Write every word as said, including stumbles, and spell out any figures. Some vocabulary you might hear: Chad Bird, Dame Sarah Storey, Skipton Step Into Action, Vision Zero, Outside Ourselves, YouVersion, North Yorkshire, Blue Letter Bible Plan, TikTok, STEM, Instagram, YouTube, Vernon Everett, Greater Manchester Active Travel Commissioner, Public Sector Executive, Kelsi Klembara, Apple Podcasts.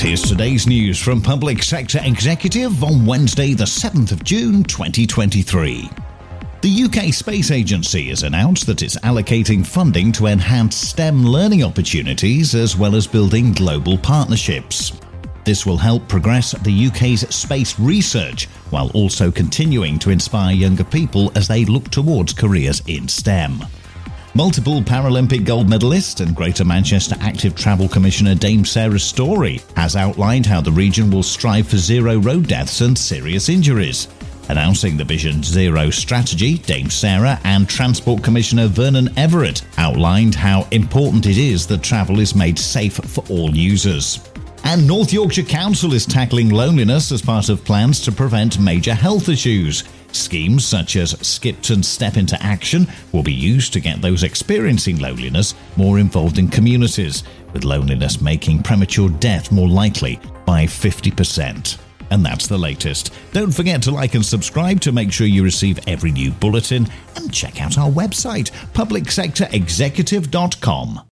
here's today's news from Public Sector Executive on Wednesday the seventh of June twenty twenty-three. The U K Space Agency has announced that it's allocating funding to enhance STEM learning opportunities as well as building global partnerships. This will help progress the U K's space research while also continuing to inspire younger people as they look towards careers in STEM. Multiple Paralympic gold medalist and Greater Manchester Active Travel Commissioner Dame Sarah Storey has outlined how the region will strive for zero road deaths and serious injuries. Announcing the Vision Zero strategy, Dame Sarah and Transport Commissioner Vernon Everett outlined how important it is that travel is made safe for all users. And North Yorkshire Council is tackling loneliness as part of plans to prevent major health issues. Schemes such as Skipton Step Into Action will be used to get those experiencing loneliness more involved in communities, with loneliness making premature death more likely by fifty percent. And that's the latest. Don't forget to like and subscribe to make sure you receive every new bulletin, and check out our website, public sector executive dot com.